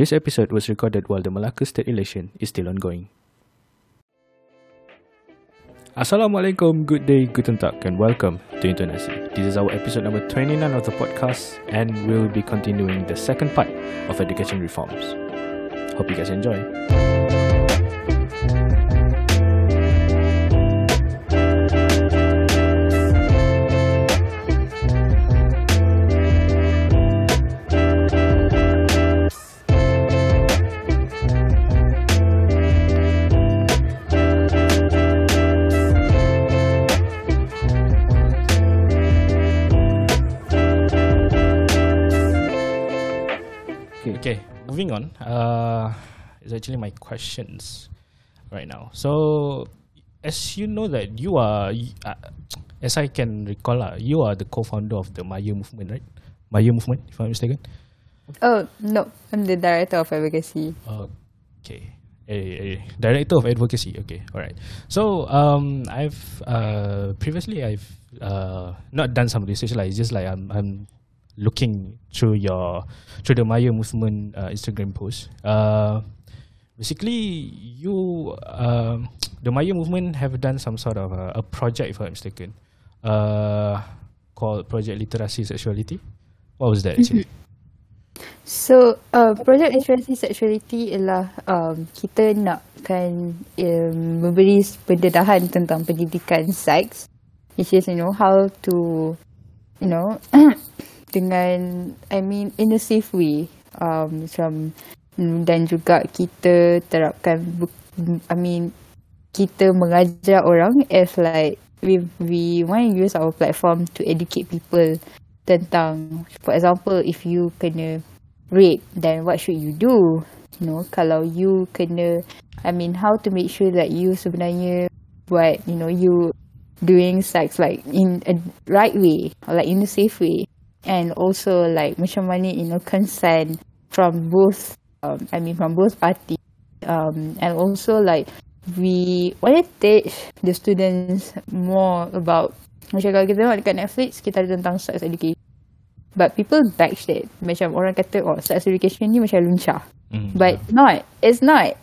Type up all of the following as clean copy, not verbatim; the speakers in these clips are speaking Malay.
This episode was recorded while the Malacca state election is still ongoing. Assalamualaikum, good day, guten tag, and welcome to Intonasi. This is our episode number 29 of the podcast, and we'll be continuing the second part of education reforms. Hope you guys enjoy. Moving on, it's actually my questions right now. So, as you know that you are, as I can recall, you are the co-founder of the Mayu Movement, right? Mayu Movement, if I'm mistaken? Oh, no. I'm the Director of Advocacy. Okay. Director of Advocacy. Okay, alright. So, I've previously not done some research, like, it's just like I'm looking through the Mayu Movement Instagram post, basically you the Mayu Movement have done some sort of a project, if I'm mistaken, called Project Literacy Sexuality. What was that actually? So Project Literacy Sexuality ialah kita nakkan memberi pendedahan tentang pendidikan seks, which is, you know, how to, you know, dengan, I mean, in a safe way, macam, dan juga kita terapkan, I mean, kita mengajar orang as like we want to use our platform to educate people tentang, for example, if you kena rape, then what should you do? You know, kalau you kena, I mean, how to make sure that you sebenarnya buat, you know, you doing sex like in a right way, or like in a safe way. And also like macam mana, you know, consent from both, I mean, from both parties, and also like we want to teach the students more about, macam kalau kita tengok dekat Netflix, kita ada tentang sex education, but people bash it, macam orang kata, oh, sex education ni macam luncah, but not, it's not.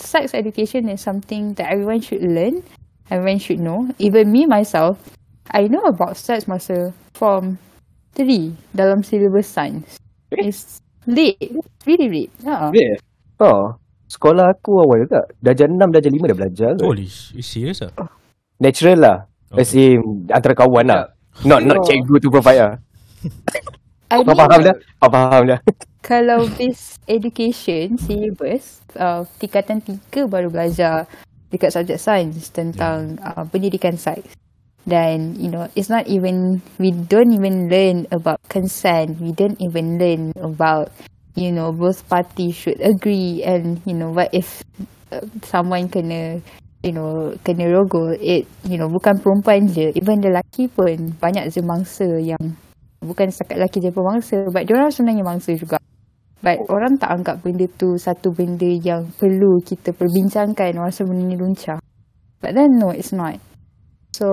Sex education is something that everyone should learn, everyone should know. Even me myself, I know about sex masa form 3 dalam syllabus science. It's late. Really late. Yeah. Oh, sekolah aku awal juga. Darjah 6, darjah 5 dah belajar. Holy, serious ah? Natural lah. As in antara kawan lah. Not cikgu tu provide lah. Faham dah. Kalau base education syllabus, tingkatan 3 baru belajar dekat subjek science tentang pendidikan seks. Then, you know, it's not even, we don't even learn about consent. We don't even learn about, you know, both parties should agree. And, you know, what if someone kena rogol, it, you know, bukan perempuan je. Even lelaki pun banyak je mangsa yang, bukan setakat lelaki je pun mangsa, but diorang sebenarnya mangsa juga. But orang tak anggap benda tu satu benda yang perlu kita perbincangkan. Orang sebenarnya luncah. But then, no, it's not. So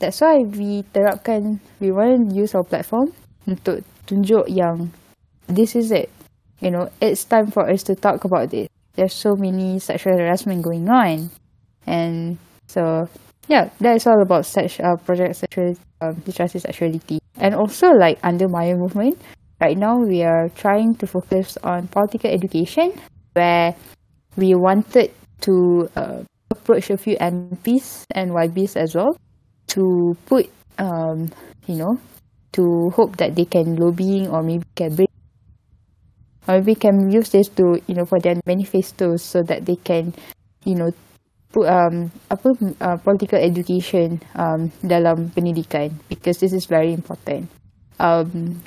that's why we terapkan, we want to use our platform untuk tunjuk yang this is it. You know, it's time for us to talk about this. There's so many sexual harassment going on. And so, yeah, that's all about such project sexuality, literacy sexuality. And also like under Mayu Movement, right now we are trying to focus on political education, where we wanted to approach a few MPs and YBs as well to put, you know, to hope that they can lobbying, or maybe can bring, or maybe can use this to, you know, for their manifestos, so that they can, you know, put political education dalam pendidikan, because this is very important.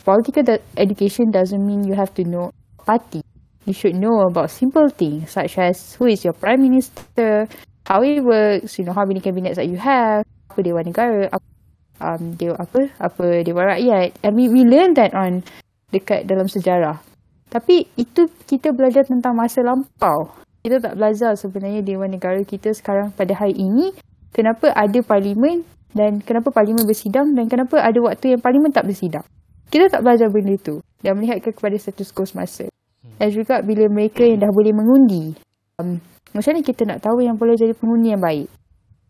Political education doesn't mean you have to know party. You should know about simple things such as who is your prime minister, how it works, you know, how many cabinets that you have, apa dewan negara, apa dewan rakyat. And we learn that on dekat dalam sejarah. Tapi itu kita belajar tentang masa lampau. Kita tak belajar sebenarnya dewan negara kita sekarang pada hari ini, kenapa ada parlimen, dan kenapa parlimen bersidang, dan kenapa ada waktu yang parlimen tak bersidang. Kita tak belajar benda tu dan melihat kepada status quo masa. Dan juga bila mereka yang dah boleh mengundi, macam mana kita nak tahu yang boleh jadi pengundi yang baik?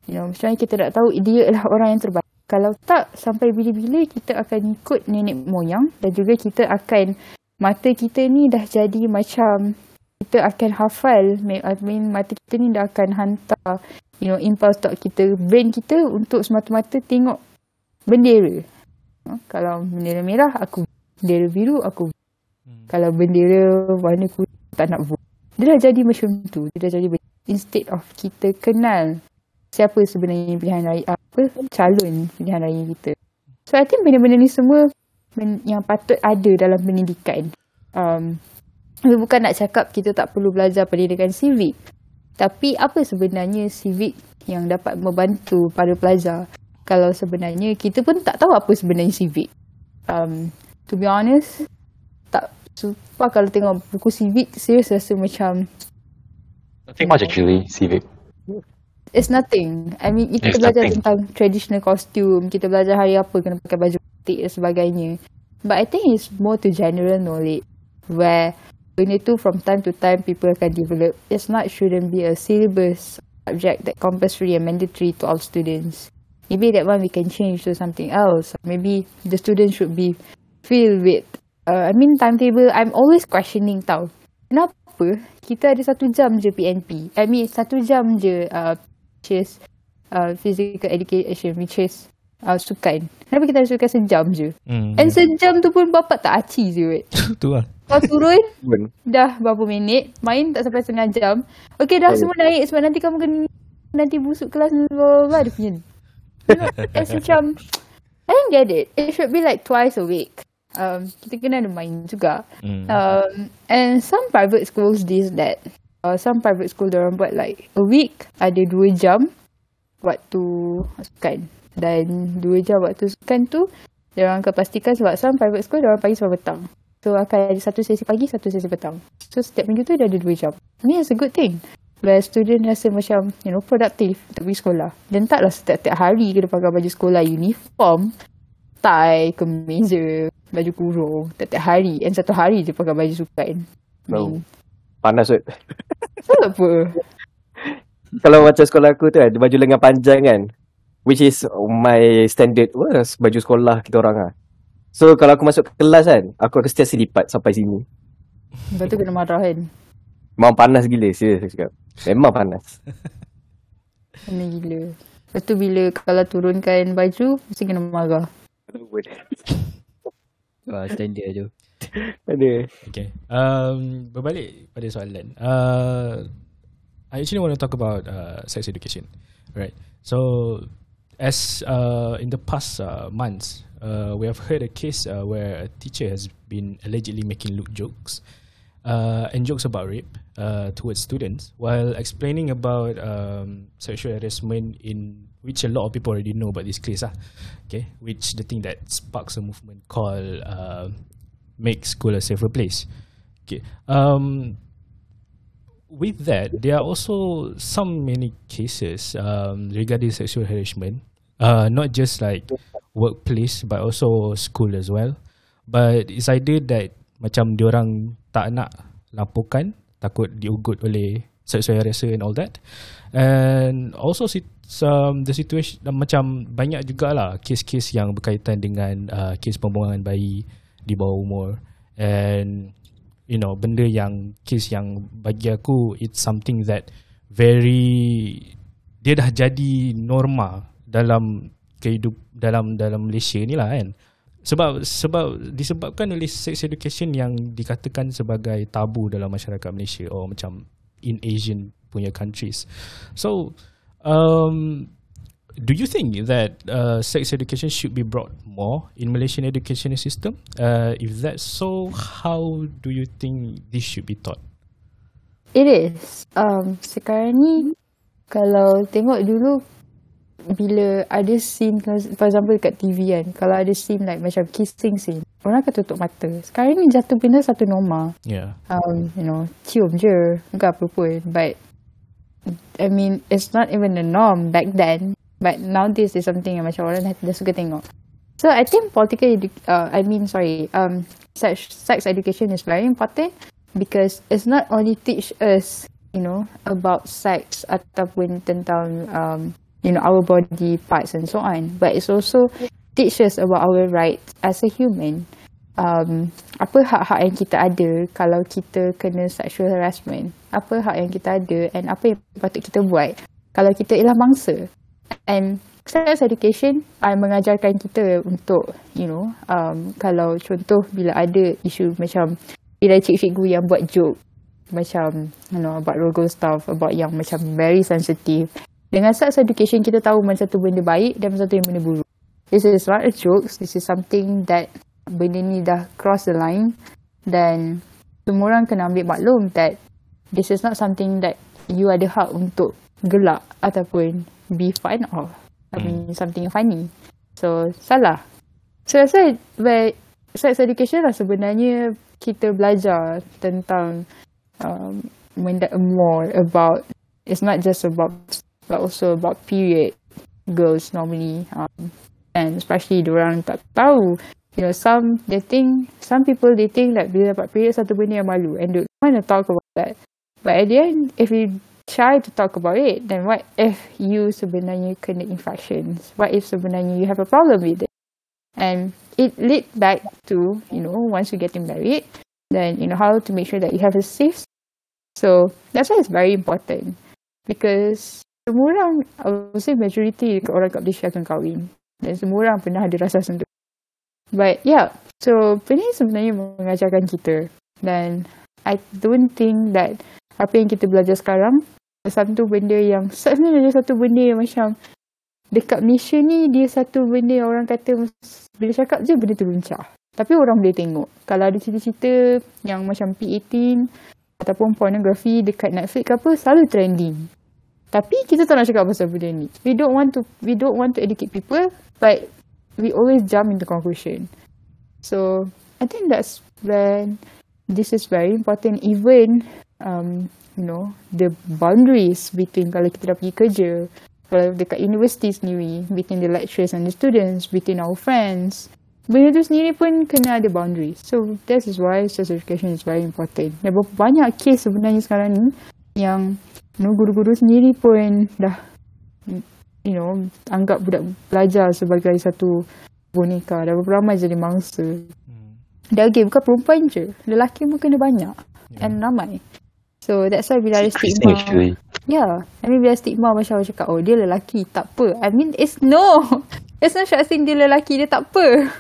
You know, macam mana kita nak tahu dia adalah orang yang terbaik? Kalau tak, sampai bila-bila kita akan ikut nenek moyang, dan juga kita akan, mata kita ni dah jadi macam, kita akan hafal, mata kita ni dah akan hantar, you know, impulse thought kita, brain kita untuk semata-mata tengok bendera. Kalau bendera merah, aku bendera biru, aku kalau bendera warna kuning, tak nak vote. Dia dah jadi macam tu, dia dah jadi instead of kita kenal siapa sebenarnya pilihan raya, apa calon pilihan raya kita. So I think benda-benda ni semua yang patut ada dalam pendidikan. Bukan nak cakap kita tak perlu belajar pendidikan civic, tapi apa sebenarnya civic yang dapat membantu para pelajar kalau sebenarnya kita pun tak tahu apa sebenarnya civic. To be honest, tak sumpah kalau tengok buku civic, serius rasa macam nothing much actually, civic. It's nothing. I mean, kita belajar tentang traditional costume, kita belajar hari apa kena pakai baju batik dan sebagainya. But I think it's more to general knowledge, where benda tu from time to time people akan develop. It's not shouldn't be a syllabus subject that compulsory and mandatory to all students. Maybe that one we can change to something else. Maybe the students should be filled with, I mean, timetable. I'm always questioning tau, kenapa kita ada 1 jam je PNP? I mean, 1 jam je physical education, which is sukan. Kenapa kita harus sukan sejam je? And sejam tu pun bapak tak aci je, weh. Tu lah. Kau turun, dah berapa minit, main tak sampai setengah jam. Okay, dah semua naik sebab nanti kamu kena, nanti busuk kelas, blablabla, dia punya. It's macam, I don't get it. It should be like twice a week. Kita kena ada main juga. And some private schools does that. Some private school diorang buat like a week ada 2 jam waktu sukan, dan 2 jam waktu sukan tu diorang akan pastikan, sebab some private school diorang pagi sampai petang, so akan ada 1 sesi pagi, 1 sesi petang, so setiap minggu tu dia ada 2 jam. Ni is a good thing, where student rasa macam, you know, productive untuk pergi sekolah, dan taklah setiap-tiap hari kena pakai baju sekolah, uniform, tie, kemeja, baju kurung, setiap hari, and 1 hari je pakai baju sukan. Panas kot. Salah apa? Kalau macam sekolah aku tu ada baju lengan panjang kan, which is my standard baju sekolah kita orang lah. So kalau aku masuk kelas kan, aku akan setiap selipat sampai sini. Lepas tu kena marah kan. Memang panas gila, serius aku cakap. Memang panas. Panas gila. Lepas tu bila kalau turunkan baju, mesti kena marah. Wah, standard tu. Okay. Berbalik pada soalan. I actually want to talk about sex education, right? So, as in the past months, we have heard a case where a teacher has been allegedly making lewd jokes and jokes about rape towards students while explaining about sexual harassment, in which a lot of people already know about this case lah. Okay, which the thing that sparks a movement called Make School a Safer Place. Okay. With that, there are also some many cases regarding sexual harassment, not just like workplace, but also school as well. But it's idea that macam diorang tak nak laporkan, takut diugut oleh sexual harasser and all that. And also the situation, macam banyak jugalah kes-kes yang berkaitan dengan kes pembuangan bayi di bawah umur, and you know, benda yang kes yang bagi aku it's something that very, dia dah jadi norma dalam dalam Malaysia ni lah kan, sebab disebabkan oleh sex education yang dikatakan sebagai tabu dalam masyarakat Malaysia or macam in Asian punya countries. So do you think that sex education should be brought more in Malaysian education system? If that's so, how do you think this should be taught? It is. Sekarang ni, kalau tengok dulu, bila ada scene, for example dekat TV kan, kalau ada scene like macam kissing scene, orang akan tutup mata. Sekarang ni jatuh benda satu norma. Yeah. You know, cium je, bukan apa pun. But, I mean, it's not even the norm back then. But nowadays is something yang macam orang dah suka tengok. So I think political, I mean sorry, sex education is very important because it's not only teach us, you know, about sex ataupun tentang you know, our body parts and so on, but it's also teach us about our rights as a human. Apa hak-hak yang kita ada kalau kita kena sexual harassment, apa hak yang kita ada and apa yang patut kita buat kalau kita ialah mangsa. And sex education mengajarkan kita untuk, you know, kalau contoh bila ada isu macam bila cikgu yang buat joke macam, you know, about rogo stuff, about yang macam very sensitive. Dengan sex education kita tahu mana satu benda baik dan mana satu yang benda buruk. This is not a joke, this is something that benda ni dah cross the line, dan semua orang kena ambil maklum that this is not something that you ada hak untuk gelak ataupun be fun of. I mean something funny. So salah. So saya rasa sex education lah sebenarnya kita belajar tentang more about, it's not just about but also about period. Girls normally and especially diorang tak tahu. You know, some people think that bila dapat period satu benda yang malu and don't want to talk about that. But at the end, if you try to talk about it, then what if you sebenarnya kena infractions? What if sebenarnya you have a problem with it? And it lead back to, you know, once you getting married, then you know how to make sure that you have a safe. So that's why it's very important, because semua orang, I would say majority orang kat Malaysia akan kahwin, dan semua orang pernah ada rasa sentuh. But yeah, so benda ni sebenarnya mengajarkan kita, dan I don't think that apa yang kita belajar sekarang satu benda yang sebenarnya satu benda yang macam dekat Malaysia ni, dia satu benda yang orang kata bila cakap je benda tu lincah, tapi orang boleh tengok. Kalau ada cerita-cerita yang macam P18 ataupun pornografi dekat Netflix ke apa, selalu trending, tapi kita tak nak cakap pasal benda ni. We don't want to educate people, but we always jump into conclusion. So I think that's when this is very important. Even you know, the boundaries between kalau kita dah pergi kerja, kalau dekat universiti sendiri, between the lecturers and the students, between our friends, benda tu sendiri pun kena ada boundaries. So that is why sex education is very important. Ada banyak kes sebenarnya sekarang ni yang, you know, guru-guru sendiri pun dah, you know, anggap budak pelajar sebagai satu boneka. Dah berapa ramai jadi mangsa. Dan okay, bukan perempuan je, lelaki pun kena banyak, yeah, and ramai. So that's why bila ada stigma, yeah, I mean bila stigma macam cakap, oh dia lelaki, tak apa. I mean it's not saying dia lelaki, dia tak apa.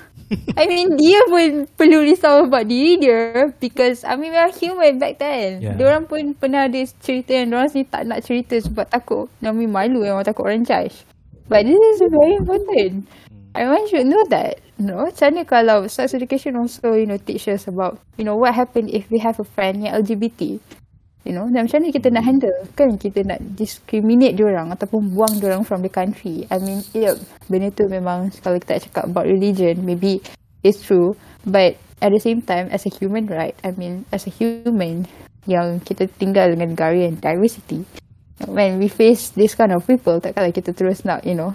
I mean dia pun perlu risau about diri dia, because I mean we are human back then, yeah. Diorang pun pernah ada cerita yang diorang sendiri tak nak cerita sebab takut, namanya malu, yang orang takut orang judge. But this is very important. Everyone should know that, you know. Macam mana kalau sex education also, you know, teach us about, you know, what happen if we have a friend yang LGBT, you know, dan macam mana kita nak handle, kan kita nak discriminate diorang ataupun buang diorang from the country. I mean, yeah, benda tu memang kalau kita cakap about religion, maybe it's true, but at the same time, as a human right, I mean, as a human yang kita tinggal dengan negara yang diversity, when we face this kind of people, takkanlah kita terus nak, you know,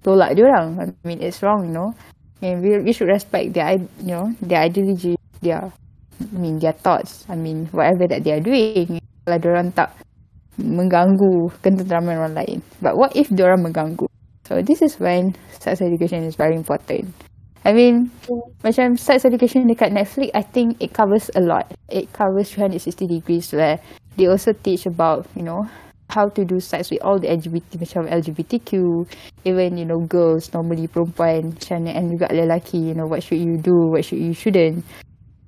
tolak diorang. I mean, it's wrong, you know, and we should respect their, you know, their ideology, their, I mean, their thoughts, I mean, whatever that they are doing. Kalau diorang tak mengganggu ketenteraman orang lain, but what if diorang mengganggu? So this is when sex education is very important. I mean, macam sex education dekat Netflix, I think it covers a lot. It covers 360 degrees where they also teach about, you know, how to do sex with all the LGBT, macam LGBTQ, even, you know, girls, normally perempuan, China, and juga lelaki, you know, what should you do, what should you shouldn't.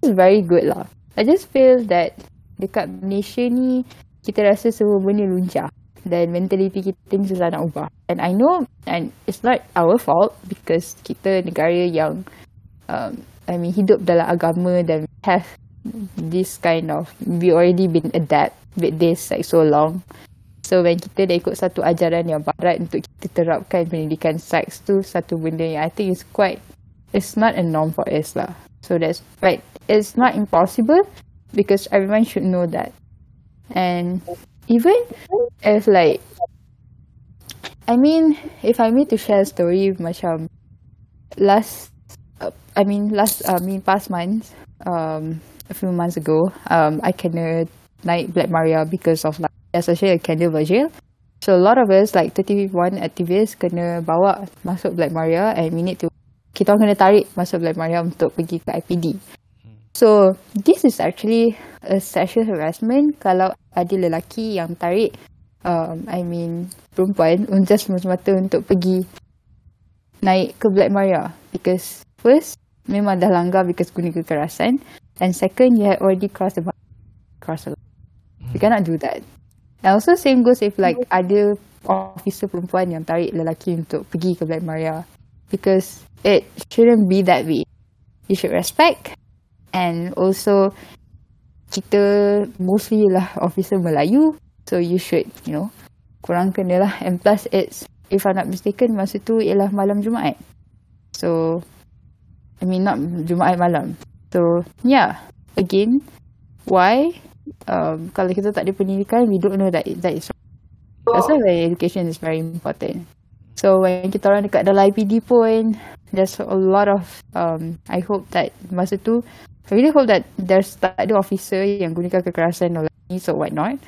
It's very good lah. I just feel that dekat Malaysia ni, kita rasa semua benda luncah, dan mentaliti kita ni susah nak ubah. And I know, and it's not our fault, because kita negara yang I mean, hidup dalam agama, dan have this kind of, we already been adapt with this like so long. So when kita dah ikut satu ajaran yang barat untuk kita terapkan pendidikan seks tu, satu benda yang I think is quite, it's not a norm for us lah. So that's right, it's not impossible, because everyone should know that. And even if like, I mean, if I need to share a story, macam last past month, a few months ago, I kena naik Black Maria because of like especially a candle virgil. So a lot of us, like 31 activists, kena bawa masuk Black Maria, and we need to, kita kena tarik masuk Black Maria untuk pergi ke IPD. So this is actually a sexual harassment kalau ada lelaki yang tarik perempuan untuk semata-mata untuk pergi naik ke Black Maria, because first memang dah langgar because guna kekerasan, and second you had already crossed the line. You cannot do that. And also same goes if like ada officer perempuan yang tarik lelaki untuk pergi ke Black Maria, because it shouldn't be that way. You should respect. And also, kita mostly lah officer Melayu, so you should, you know, korang kena lah. And plus, it's, if I'm not mistaken, masa tu ialah malam Jumaat. So, not Jumaat malam. So, yeah, again, why? Kalau kita tak ada pendidikan, we don't know that is wrong. That's why education is very important. So when kita orang dekat dalam IPD pun, there's a lot of, I hope that masa tu, I really hope that there's tak ada officer yang gunakan kekerasan or like this or whatnot.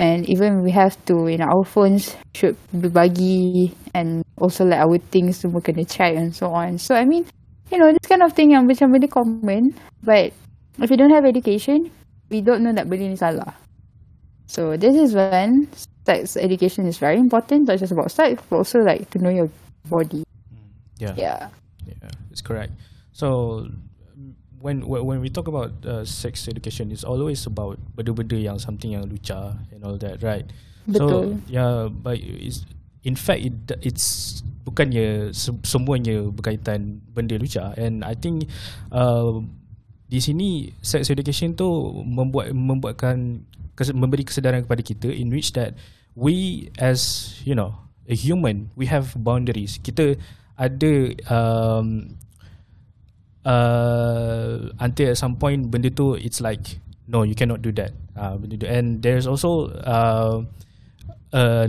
And even we have to, our phones should berbagi, and also like our things semua kena check and so on. So this kind of thing yang macam benda common, but if you don't have education, we don't know that benda ni salah. So this is when sex education is very important, not just about sex, but also like to know your body. Yeah, it's correct. So when we talk about sex education, it's always about benda-benda yang something yang lucah and all that, right? Betul. So yeah, but it's bukannya semuanya berkaitan benda lucah, and I think di sini sex education tu memberi kesedaran kepada kita in which that we as a human, we have boundaries. Kita ada until at some point benda tu it's like no, you cannot do that. And there's also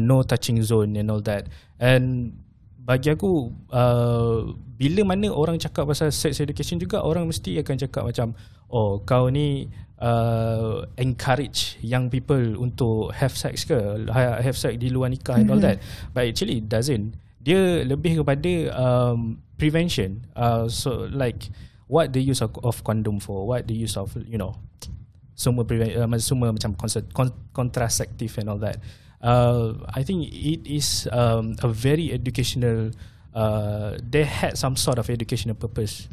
no touching zone and all that. And bagi aku bila mana orang cakap pasal sex education juga, orang mesti akan cakap macam kau ni encourage young people untuk have sex ke, have sex di luar nikah and all that. But actually it doesn't. Dia lebih kepada prevention. So like what the use of condom for, what the use of semua semua macam contraceptive and all that. I think it is a very educational. They had some sort of educational purpose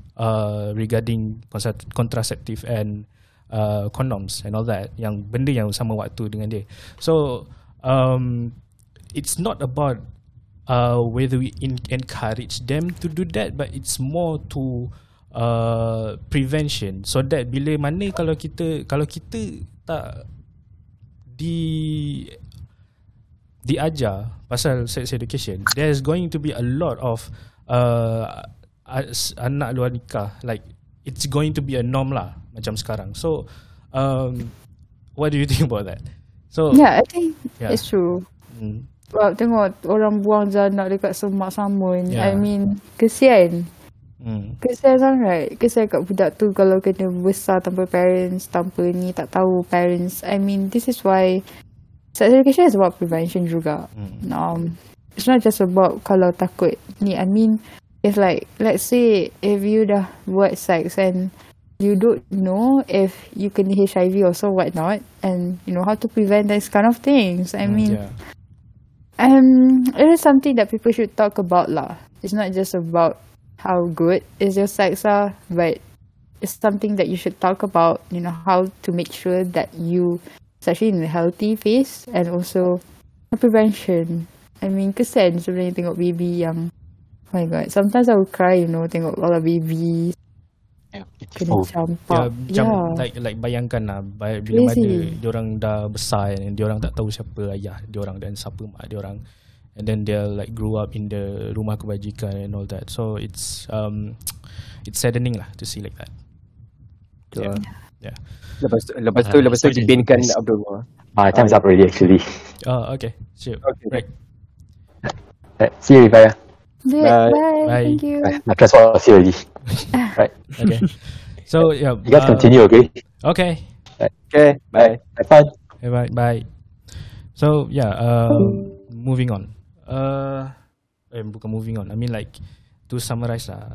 regarding contraceptive and condoms and all that. Yang benda yang sama waktu dengan dia. So it's not about whether we encourage them to do that, but it's more to prevention. So that bila mana kalau kita tak diajar pasal sex education, there's going to be a lot of anak luar nikah. Like it's going to be a norm lah macam sekarang. So what do you think about that? So yeah, I think it's true. Sebab tengok orang buang anak dekat semak samun. Yeah. Kesian. Kesian sangat. Kesian kat budak tu kalau kena besar tanpa parents, tanpa ni, tak tahu parents. This is why sex education is about prevention juga. It's not just about kalau takut ni. It's like, let's say if you dah buat sex and you don't know if you can HIV or so whatnot, and how to prevent these kind of things. It is something that people should talk about lah. It's not just about how good is your sex lah, but it's something that you should talk about. How to make sure that you actually in a healthy phase, and also prevention. Kesian sebenarnya tengok baby yang, oh my god, sometimes I will cry, tengok all the baby kena campak. Like bayangkan lah bila mana diorang dah besar and diorang tak tahu siapa ayah diorang dan siapa mak diorang, and then they like grew up in the rumah kebajikan and all that. So it's saddening lah to see like that. Yeah. Lepas tu dibinkan Abdul. Time's up already actually. Okay. Sure. Okay. Right. See you, Rifhayah. Bye. Thank you. I transfer already. Right. Okay. So yeah, you guys continue, okay? Okay. Okay. Bye. Bye. Bye. Bye. So yeah, moving on. Bukan moving on. I mean, like, to summarize lah,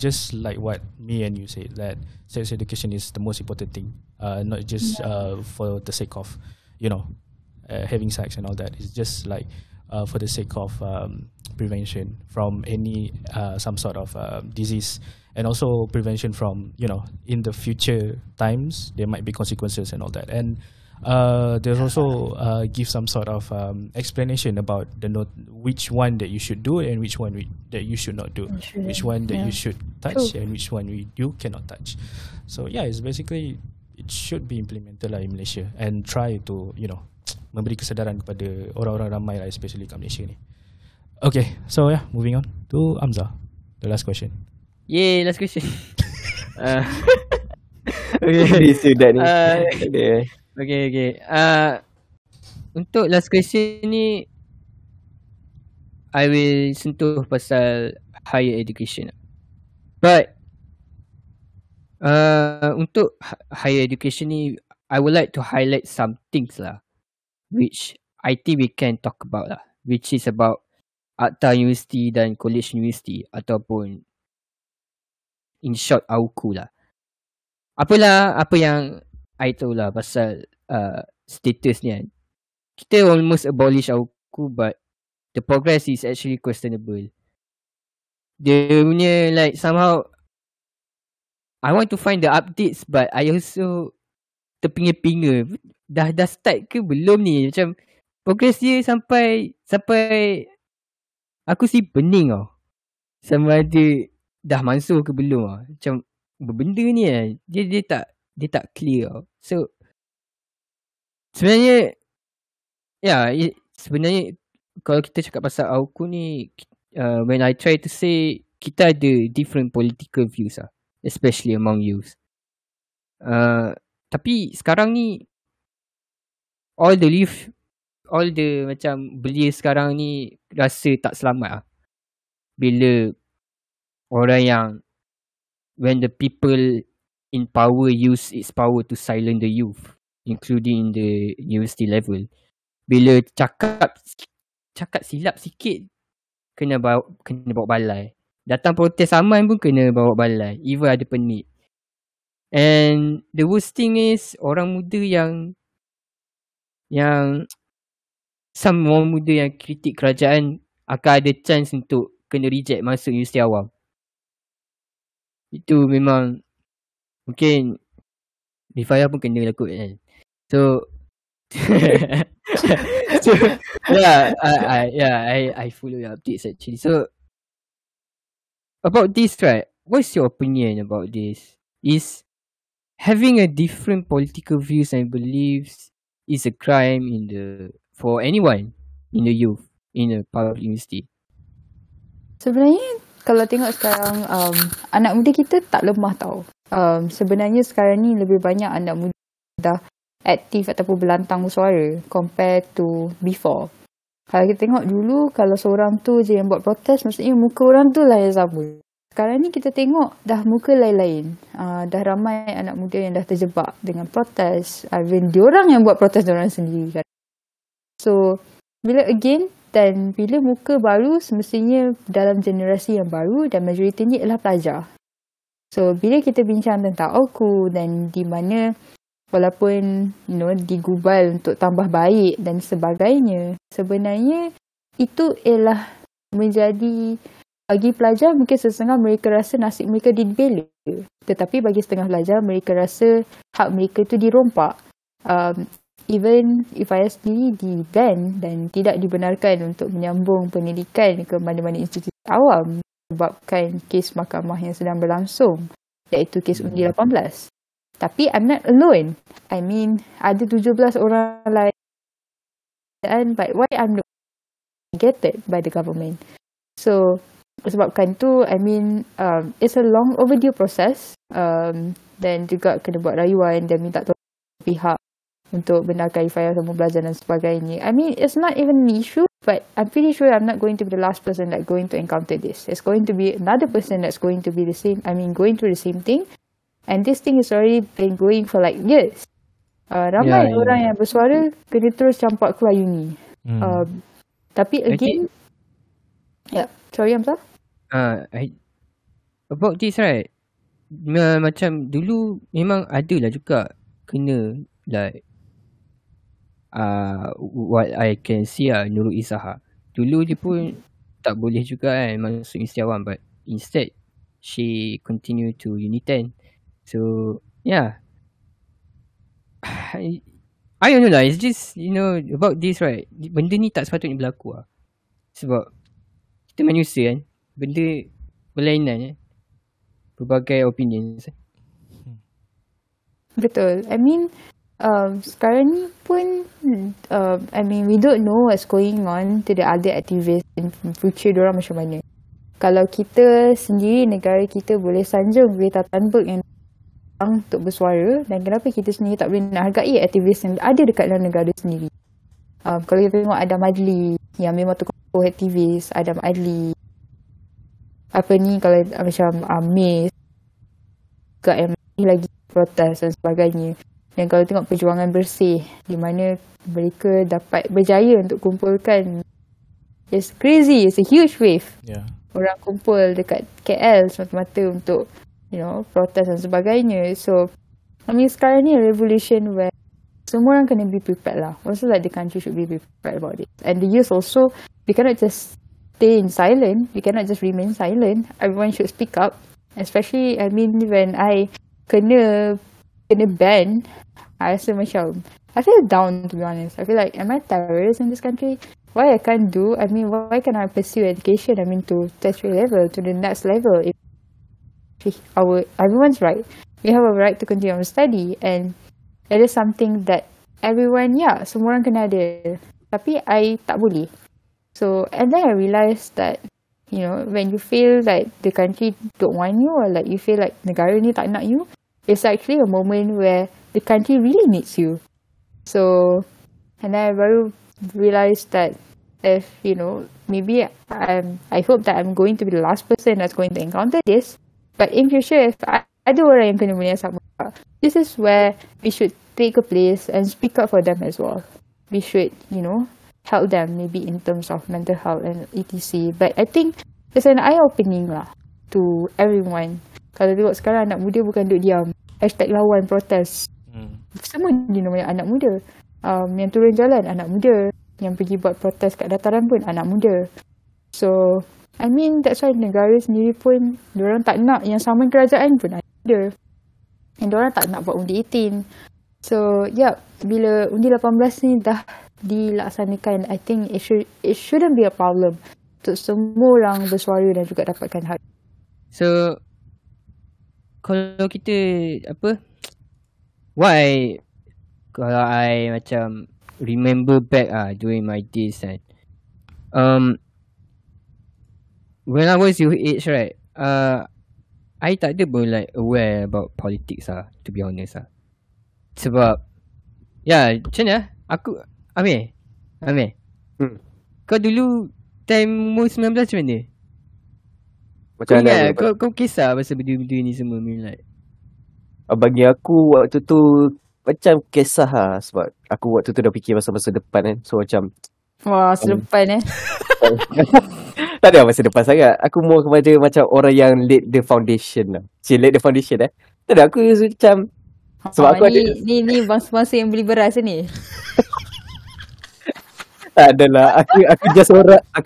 just like what me and you said, that sex education is the most important thing. Not just for the sake of, you know, having sex and all that. It's just like for the sake of prevention from any some sort of disease, and also prevention from, you know, in the future times there might be consequences and all that. And there's also give some sort of explanation about the which one that you should do and which one that you should not do, which one that you should touch and which one you cannot touch. So yeah, it's basically, it should be implemented lah in Malaysia, and try to, you know, memberi kesedaran kepada orang-orang ramai lah, especially kat Malaysia ni. Okay, so yeah, moving on to Amza, the last question. Yay, last question. Okay, sudah ni. Okay. Untuk last question ni, I will sentuh pasal higher education. But untuk higher education ni, I would like to highlight some things lah, which I think we can talk about lah, which is about Akta University dan College University, ataupun in short AUKU lah. Apa yang I tahu lah pasal status ni kan. Kita almost abolish AUKU, but the progress is actually questionable. Dia punya, like, somehow I want to find the updates, but I also terpinga-pinga, dah start ke belum ni, macam progress dia sampai aku si pening tau, sama ada dah mansuh ke belum tau. Macam benda ni kan, dia tak clear tau. So sebenarnya sebenarnya kalau kita cakap pasal AUKU ni, when I try to say, kita ada different political views lah, especially among youth. Tapi sekarang ni all the macam belia sekarang ni rasa tak selamat lah, bila orang yang, when the people in power use its power to silence the youth, including in the university level. Bila cakap silap sikit, kena bawa balai. Datang protes aman pun kena bawa balai, even ada penik. And the worst thing is, orang muda yang some orang muda yang kritik kerajaan akan ada chance untuk kena reject masuk universiti awam. Itu memang mungkin Rifhayah pun kena lakut kan. So so yeah, I follow the updates actually. So about this, right, what's your opinion about this? Is having a different political views and beliefs is a crime for anyone in the youth in the public university? Sebenarnya kalau tengok sekarang, anak muda kita tak lemah tau. Sebenarnya sekarang ni lebih banyak anak muda dah aktif ataupun berlantang bersuara compared to before. Kalau kita tengok dulu, kalau seorang tu je yang buat protes, maksudnya muka orang tu lah yang sama. Sekarang ni kita tengok dah muka lain-lain. Dah ramai anak muda yang dah terjebak dengan protes. Even diorang yang buat protes diorang sendiri. So, bila again, dan bila muka baru, semestinya dalam generasi yang baru dan majoritinya ialah pelajar. So, bila kita bincang tentang AUKU dan di mana walaupun, you know, digubal untuk tambah baik dan sebagainya, sebenarnya itu ialah menjadi... Bagi pelajar, mungkin setengah mereka rasa nasib mereka dibela. Tetapi bagi setengah pelajar, mereka rasa hak mereka itu dirompak. Even if I sendiri di-ban dan tidak dibenarkan untuk menyambung pendidikan ke mana-mana institusi awam sebabkan kes mahkamah yang sedang berlangsung, iaitu kes Undi 18. Tapi I'm not alone. I mean, ada 17 orang lain. But why I'm not targeted by the government? So, sebabkan tu, I mean, it's a long overdue process, dan juga kena buat rayuan dan minta tolong pihak untuk benarkan Rifhayah sama belajar dan sebagainya. I mean, it's not even an issue, but I'm pretty sure I'm not going to be the last person that's going to encounter this. It's going to be another person that's going to be the same, I mean, going through the same thing, And this thing is already been going for like years. Ramai orang yang bersuara kena terus campak keluar uni. Tapi again, sorry Hamzah. About this right, macam dulu memang ada lah juga kena like what I can see lah, Nurul Rifhayah. Dulu dia pun tak boleh juga kan masuk Istiawan, but instead she continue to Uni 10. So yeah, I don't know lah. It's just, you know, about this right, benda ni tak sepatutnya berlaku lah. Sebab kita manusia kan, benda berlainan kan, berbagai opinions. Betul. I mean sekarang ni pun I mean we don't know what's going on to the other activists in future diorang macam mana. Kalau kita sendiri, negara kita boleh sanjung Greta Thunberg yang untuk bersuara, dan kenapa kita sendiri tak boleh nak hargai aktivis yang ada dekat dalam negara sendiri. Kalau kita tengok Adam Adli yang memang tokoh aktivis, Adam Adli, apa ni, kalau macam Miss kat yang lagi protes dan sebagainya. Dan kalau tengok perjuangan Bersih di mana mereka dapat berjaya untuk kumpulkan, it's crazy, it's a huge wave. Orang kumpul dekat KL semata-mata untuk, you know, protes dan sebagainya. So I mean sekarang ni a revolution where semua orang kena be prepared lah. Also like the country should be prepared about it. And the youth also, we cannot just stay in silent, we cannot just remain silent. Everyone should speak up. Especially I mean when I kena ban, I rasa macam I feel down, to be honest. I feel like, am I terrorist in this country? Why I can't do, I mean why can I pursue education, I mean to tertiary level, to the next level? If everyone's right, we have a right to continue our study, and it is something that everyone, semua orang kena ada. Tapi I tak boleh. So and then I realised that, you know, when you feel like the country don't want you, or like you feel like negara ni tak nak you, it's actually a moment where the country really needs you. So and then I baru realised that, if you know, maybe I hope that I'm going to be the last person that's going to encounter this. But in future, if ada orang yang kena benda sama, this is where we should take a place and speak up for them as well. We should, you know, help them maybe in terms of mental health and etc. But I think it's an eye-opening lah to everyone. Kalau tengok sekarang anak muda bukan duduk diam. Hashtag lawan, protes. Semua dinamakan anak muda. Yang turun jalan, anak muda. Yang pergi buat protes kat dataran pun, anak muda. So I mean that's why negara sendiri pun diorang tak nak yang sama, kerajaan pun ada. And diorang tak nak buat Undi 18. So bila Undi 18 ni dah dilaksanakan, I think it shouldn't be a problem untuk semua orang bersuara dan juga dapatkan hak. So kalau kita kalau I macam remember back during my days kan, when I was your age right, I tak ada pun like aware about politics lah, to be honest lah. Sebab macam mana aku, Amir kau dulu time umur 19 macam mana? Macam kau ingat kau kisah pasal benda-benda ni semua? Like, bagi aku waktu tu macam kisah lah, sebab aku waktu tu dah fikir pasal masa depan kan. So macam masa depan tak ada masa depan sangat. Aku more kepada macam orang yang laid the foundation lah. Laid the foundation tak ada, aku macam sebab aku ni, ada Ni bangsa-bangsa yang beli beras ni tak adalah. Aku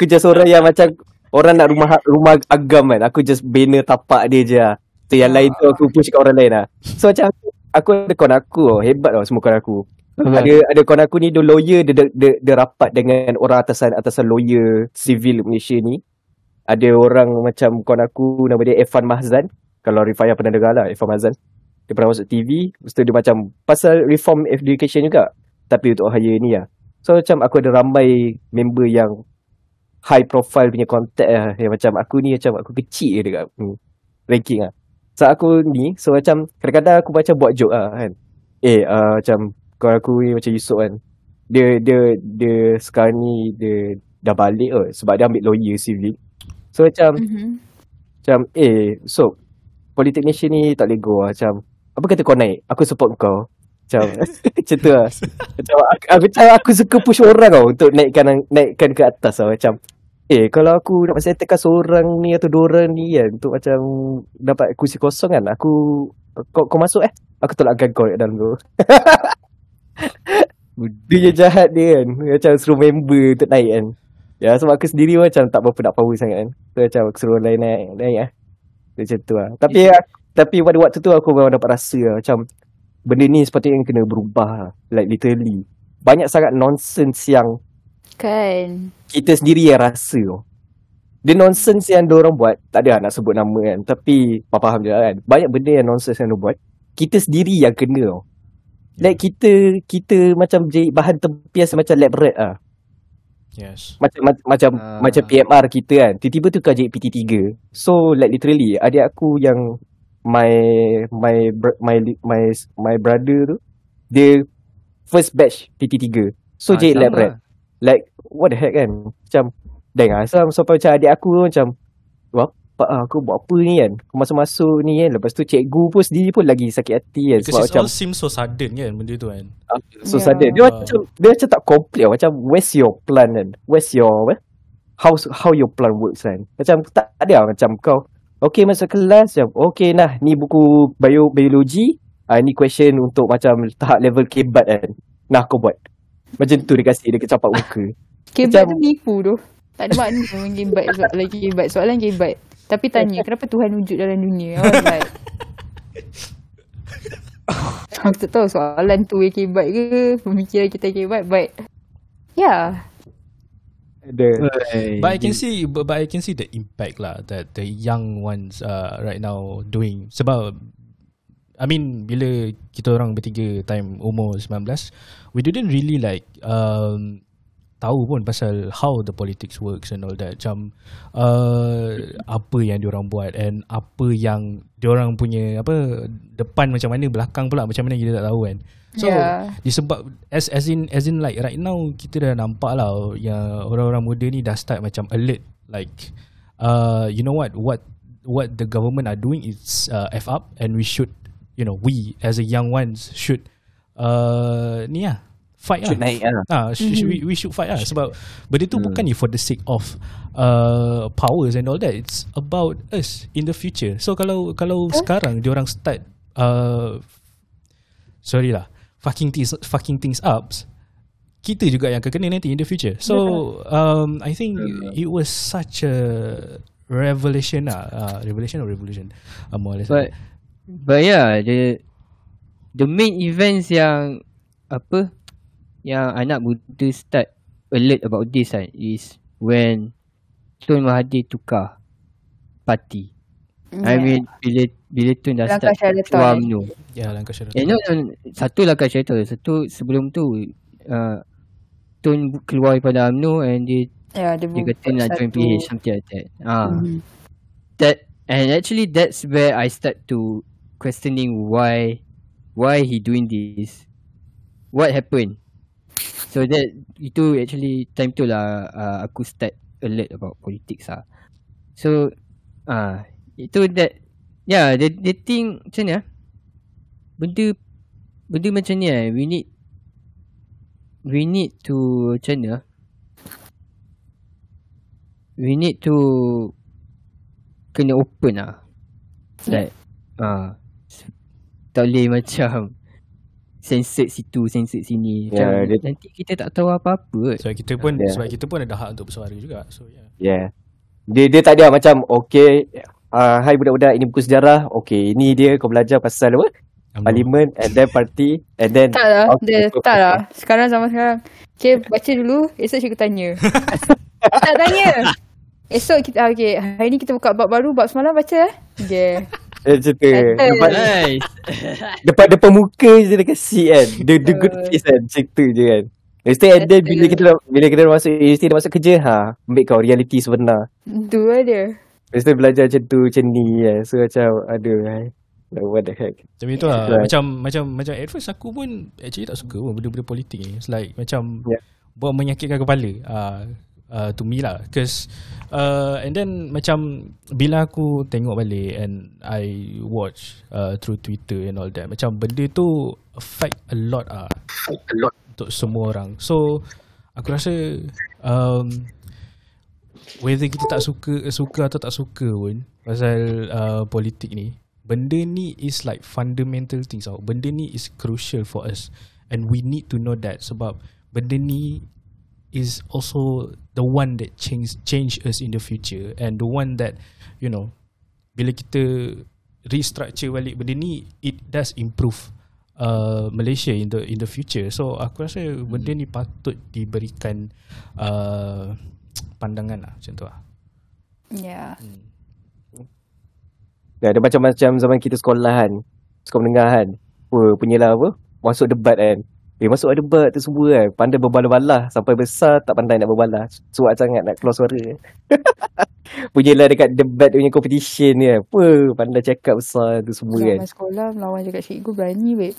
just orang yang macam orang nak rumah agam kan, aku just banner tapak dia je lah. So yang lain tu aku push kat orang lain lah. So macam aku ada kawan aku, hebat lah semua kawan aku. Ada kawan aku ni, dia lawyer, dia rapat dengan orang atasan lawyer civil Malaysia ni. Ada orang macam kawan aku, nama dia Effan Mahzan. Kalau Rifhayah pernah dengar lah, Effan Mahzan. Dia pernah masuk TV. Lepas tu dia macam pasal reform education juga, tapi untuk higher ni lah. So macam aku ada ramai member yang high profile punya contact lah, yang macam aku ni macam aku kecil je dekat ranking lah. So aku ni, so macam kadang-kadang aku macam buat joke lah kan, macam kawan aku ni macam Yusuf kan, dia sekarang ni dia dah balik sebab dia ambil lawyer civil. So macam so politik Malaysia ni tak lego lah. Macam apa kata kau naik, aku support kau. Macam macam tu lah. Macam aku suka push orang tau untuk naikkan ke atas tau. Macam kalau aku nak macam tekan seorang ni atau dua orang ni kan, untuk macam dapat kursi kosong kan, aku kau masuk aku tolakkan kau dalam tu. Dia jahat dia kan, macam suruh member untuk naik kan. Ya, sebab aku sendiri macam tak berapa nak power sangat kan. So macam aku suruh lain naik lah. Macam tu lah. Tapi pada waktu tu aku memang dapat rasa lah, macam benda ni sepatutnya kena berubah lah. Like literally banyak sangat nonsense yang kan kita sendiri yang rasa tu. Dia nonsense yang diorang buat, tak ada nak sebut nama kan, tapi faham je kan. Banyak benda yang nonsense yang diorang buat, kita sendiri yang kena tau. Like kita macam jadi bahan tempias macam lab rat lah. Yes. Macam PMR kita kan, tiba-tiba tu kau jadi PT3. So like literally adik aku yang my brother tu, dia first batch PT3. So jadi lab rat. Like what the heck kan. Macam dang asam sampai macam adik aku macam aku buat apa ni kan, aku masuk-masuk ni kan. Lepas tu cikgu pun sendiri pun lagi sakit hati kan. Because it all seems so sudden kan benda tu kan. So sudden. Dia macam tak complete kan? Macam where's your plan kan, where's your how your plan works kan. Macam tak ada lah. Macam kau okay masuk kelas, okay nah ni buku biologi, ni question untuk macam tahap level KBAT kan, nah kau buat. Macam tu dia kasih, dia kecapak muka. KBAT tu tipu tu, tak ada makna pun KBAT. Soalan KBAT. Tapi tanya, kenapa Tuhan wujud dalam dunia? I was like, aku tak tahu soalan tu kebat ke, pemikiran kita kebat, but yeah. But I can see the impact lah that the young ones right now doing. Sebab I mean bila kita orang bertiga time umur 19, we didn't really like tahu pun pasal how the politics works and all that. Macam apa yang diorang buat and apa yang diorang punya apa, depan macam mana, belakang pula macam mana, kita tak tahu kan. So disebab as in like right now kita dah nampak lah yang orang-orang muda ni dah start macam alert, like you know what the government are doing is F up, and we should, you know, we as a young ones should ni lah fight lah. We should fight lah. Sebab benda tu bukan ni for the sake of powers and all that. It's about us in the future. So kalau sekarang diorang start fucking things up, kita juga yang akan kena nanti in the future. So I think it was such a revelation lah. Revelation more or less. But yeah, the main events yang apa, yang anak muda start alert about this kan, is when Tun Mahathir tukar parti. I mean bila Tun dah langkah start keluar UMNO. Ya, langkah syaratan. Satu langkah syaratan. Satu sebelum tu Tun keluar daripada UMNO and dia kata nak join PH, something like that. That, and actually that's where I start to questioning why he doing this. What happened? So that itu actually time tu lah aku start alert about politics lah. So itu that yeah, the thing macam ni lah. Benda macam ni lah, we need to macam ni lah, we need to kena open lah. Like tak boleh macam sensit situ, sensit sini. Yeah, nanti kita tak tahu apa-apa. So kita pun sebab kita pun ada hak untuk bersuara juga. So yeah. Dia tak ada macam okay, hai budak-budak, ini buku sejarah. Okay, ini dia kau belajar pasal apa? Parlimen and then party and then tak lah. Sekarang. Okay, baca dulu, esok cikgu tanya. Tak tanya. Esok kita hari ni kita buka bab baru, bab semalam baca Okay. Depan muka je dia kasi kan. The good face kan, cerita je kan. And then bila kita masuk universiti, dia masuk kerja, ambil kau reality sebenar. Tu lah dia. Lepas tu belajar macam tu, macam ni kan. So macam ada what the heck. Macam itu lah. Macam at first aku pun actually tak suka pun benda-benda politik ni. It's like macam buat menyakitkan kepala. to me lah, because and then macam bila aku tengok balik and I watch through Twitter and all that, macam benda tu affect a lot ah, untuk semua orang. So aku rasa whether kita tak suka atau tak suka pun pasal politik ni, benda ni is like fundamental things tau. Benda ni is crucial for us and we need to know that, sebab benda ni is also the one that change us in the future, and the one that, you know, bila kita restructure balik benda ni, it does improve Malaysia in the future. So aku rasa benda ni patut diberikan pandangan lah macam tu lah. Yeah. Ada macam-macam zaman kita sekolah menengah kan, punyalah apa, masuk debat kan. Masuk debat tu semua kan, pandai berbalah-balah, sampai besar tak pandai nak berbalah, suat sangat nak keluar suara. Punyalah dekat debat punya competition ni kan, pandai cakap besar tu semua kan. Zaman sekolah melawan dekat cikgu berani babe.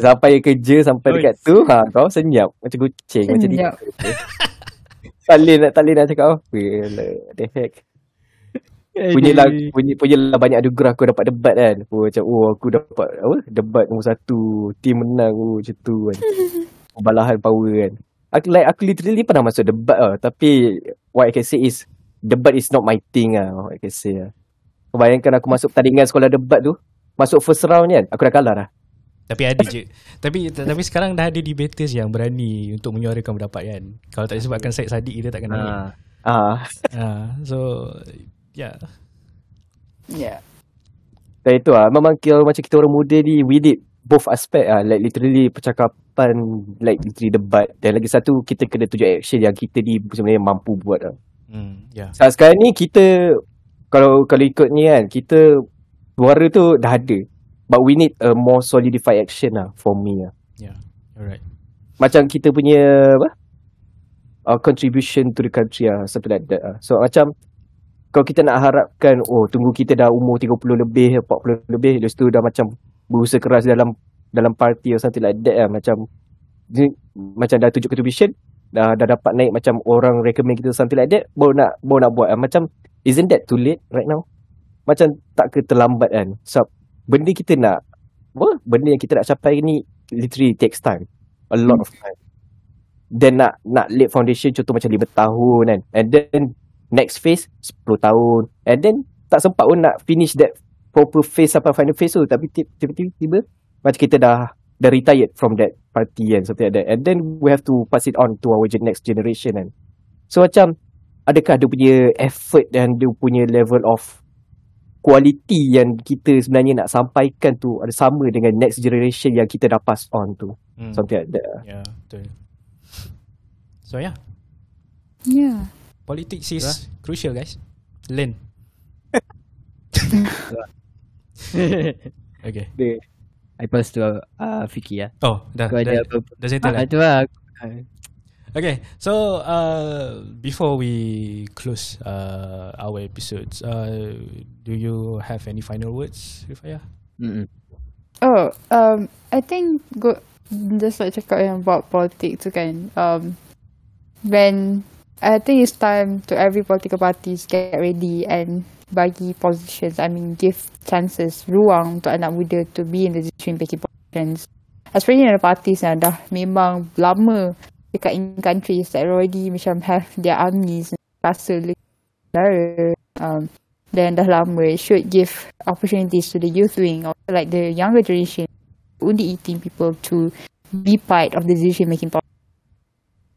Sampai kerja, sampai dekat tu kau senyap macam kucing, macam dia. Tak boleh nak cakap apa lah, the heck. Punyalah banyak anugerah aku dapat debat kan. Macam aku dapat apa, debat nombor 1, team menang macam tu kan. Balahan power kan. Aku literally pernah masuk debat lah, tapi what I can say is debat is not my thing lah, what I can say lah. Bayangkan aku masuk pertandingan sekolah debat tu, masuk first round kan, aku dah kalah dah. Tapi ada je. Tapi sekarang dah ada debaters yang berani untuk menyuarakan pendapat kan. Kalau tak disebabkan Syed Saddiq, dia takkan naik. So Yeah. So itu lah, memang macam kita orang muda ni, we need both aspect lah, like literally percakapan, like literally debat. Dan lagi satu, kita kena tunjuk action yang kita ni sebenarnya mampu buat lah. Yeah. So sekarang ni kita, Kalau ikut ni kan, kita suara tu dah ada, but we need a more solidified action lah, for me lah. Yeah, alright. Macam kita punya apa, our contribution to the country lah, something like that lah. So macam kalau kita nak harapkan, tunggu kita dah umur 30 lebih, 40 lebih, lepas tu dah macam berusaha keras dalam parti or something like that lah. Macam dah tunjuk contribution, dah dapat naik, macam orang recommend kita something like that, baru nak buat lah. Macam isn't that too late right now? Macam tak ke terlambat kan? So benda kita nak, benda yang kita nak capai ni literally takes time, a lot of time. Then nak lay foundation contoh macam 5 tahun kan, and then next phase 10 tahun, and then tak sempat pun nak finish that proper phase sampai final phase tu, tapi tiba-tiba macam kita dah retired from that party and something like that, and then we have to pass it on to our next generation kan. So macam adakah dia punya effort dan dia punya level of quality yang kita sebenarnya nak sampaikan tu ada sama dengan next generation yang kita dah pass on tu, something like that. Ya, betul. So yeah. Politics is crucial guys. Learn. Okay. I pass to Fiki ya. Oh, dah settle dah. Itu lah. Okay, so before we close our episodes, do you have any final words, Rifhayah? I think just like cakap yang about politics tu kan. When I think it's time to every political parties get ready and bagi positions. I mean, give chances, ruang untuk anak muda to be in the decision-making positions. Especially in the parties yang dah memang lama dekat in countries that already macam have their armies, castle, dan dah lama. It should give opportunities to the youth wing or like the younger generation, Undi 18 people to be part of the decision-making process.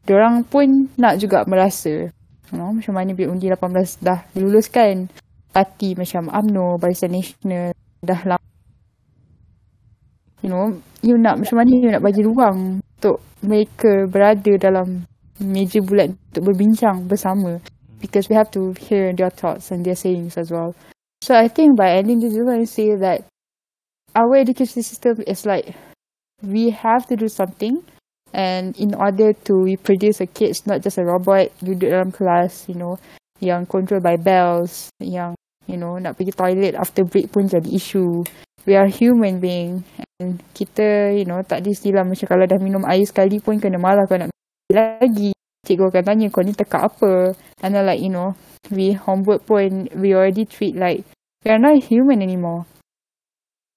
Diorang pun nak juga merasa, macam mana bila Undi 18 dah diluluskan, parti macam UMNO, Barisan Nasional dah lama, you nak macam mana you nak bagi ruang untuk mereka berada dalam meja bulat untuk berbincang bersama, because we have to hear their thoughts and their sayings as well. So I think by ending this, I want to say that our education system is like, we have to do something. And in order to reproduce a kid's not just a robot, you duduk dalam kelas, yang controlled by bells, yang, nak pergi toilet after break pun jadi issue. we are human being. And kita, you know, tak ada istilah macam kalau dah minum air sekali pun kena marah kau nak minum lagi. Cikgu akan tanya kau ni tekak apa. And then like, you know, we homework pun we already treat like we are not human anymore.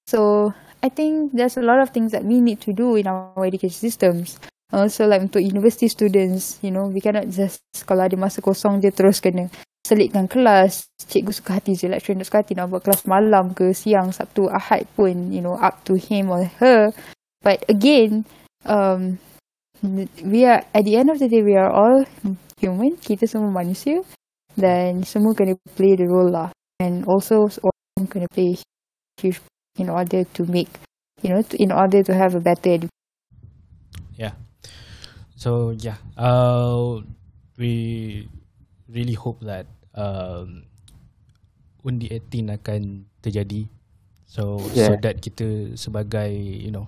So I think there's a lot of things that we need to do in our education systems. Also like untuk university students, you know, we cannot just kalau ada masa kosong je terus kena selitkan kelas. Cikgu suka hati je, lecturer suka hati nak buat kelas malam ke siang, Sabtu, Ahad pun, you know, up to him or her. But again, we are, at the end of the day, we are all human. Kita semua manusia dan semua kena play the role lah. And also orang kena play huge in order to make, you know, in order to have a better education. Yeah. So yeah, we really hope that Undi 18 akan terjadi. So yeah, so that kita sebagai, you know,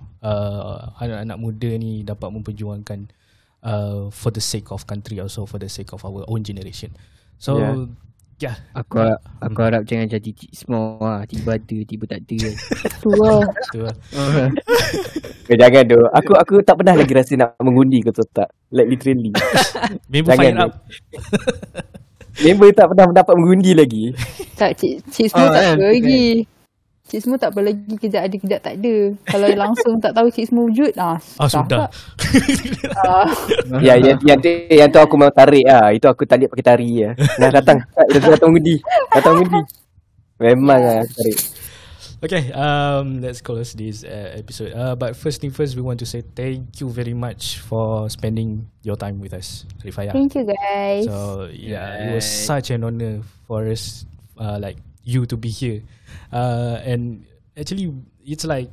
anak-anak muda ni dapat memperjuangkan for the sake of country, also for the sake of our own generation. So yeah, yeah. Aku harap jangan jadi semua tiba ada tiba tak ada. Itulah. Jangan doh. Aku tak pernah lagi rasa nak mengundi ke tak. Like literally. Member fired up. Member tak pernah dapat mengundi lagi. Tak, cik semua tak apa lagi. Cik semua tak apa lagi, kejap ada kejap tak ada. Kalau langsung tak tahu cik semua wujud. Sudah. Ya, yang tu aku mau tarik ah. Itu aku tarik pakai tari ah. Dah datang. Datang mengundi. Datang mengundi. Memang ah tarik. Okay, let's close this episode. But first thing first, we want to say thank you very much for spending your time with us, Rifhayah. Thank you, guys. So yeah, it was such an honor for us, like you to be here, and actually, it's like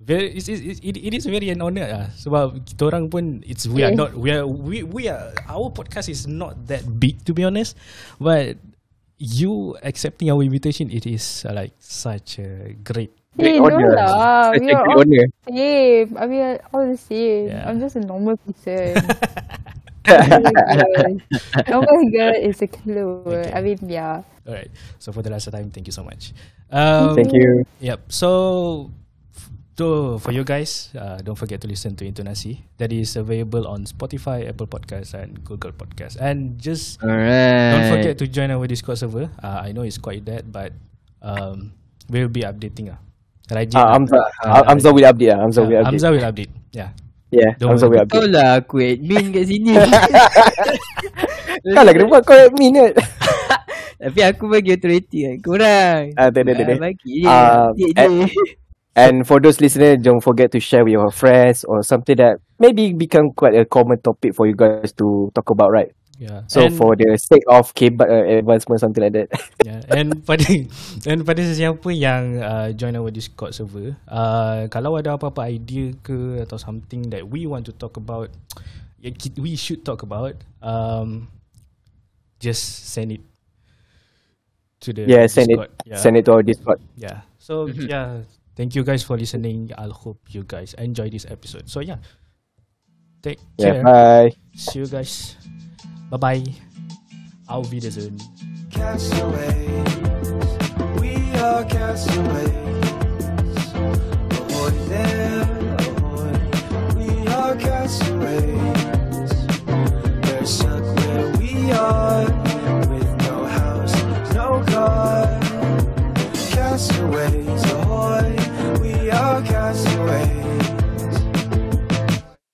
very, it is very an honor lah. Sebab kita orang pun, it's we are not we are our podcast is not that big to be honest, but you accepting our invitation, it is like such a great honor. We are all the same. I mean, all the same. Yeah. I'm just a normal person. Normal girl is a clue. Okay. I mean, yeah. All right. So for the last time, thank you so much. Thank you. Yep. So for you guys, don't forget to listen to Intonasi. That is available on Spotify, Apple Podcasts, and Google Podcasts. And just don't forget to join our Discord server. I know it's quite dead, but we'll be updating. Amza will update. Amza will update. Yeah. Amza will update. Kau lah aku admin kat sini. Kau lah kena buat kau admin kan. Tapi aku bagi authority kan. Korang. Bagi je. And for those listeners, don't forget to share with your friends or something that maybe become quite a common topic for you guys to talk about, right? Yeah. So and for the sake of KBAT advancement, something like that. Yeah. And pada sesiapa yang join our Discord server, kalau ada apa-apa idea ke atau something that we want to talk about, we should talk about, just send it to the Discord. Send it to our Discord. Yeah. So yeah. Thank you guys for listening. I hope you guys enjoy this episode. So yeah, take care. Bye. See you guys. Bye. Auf Wiedersehen. Castaways. We are castaways.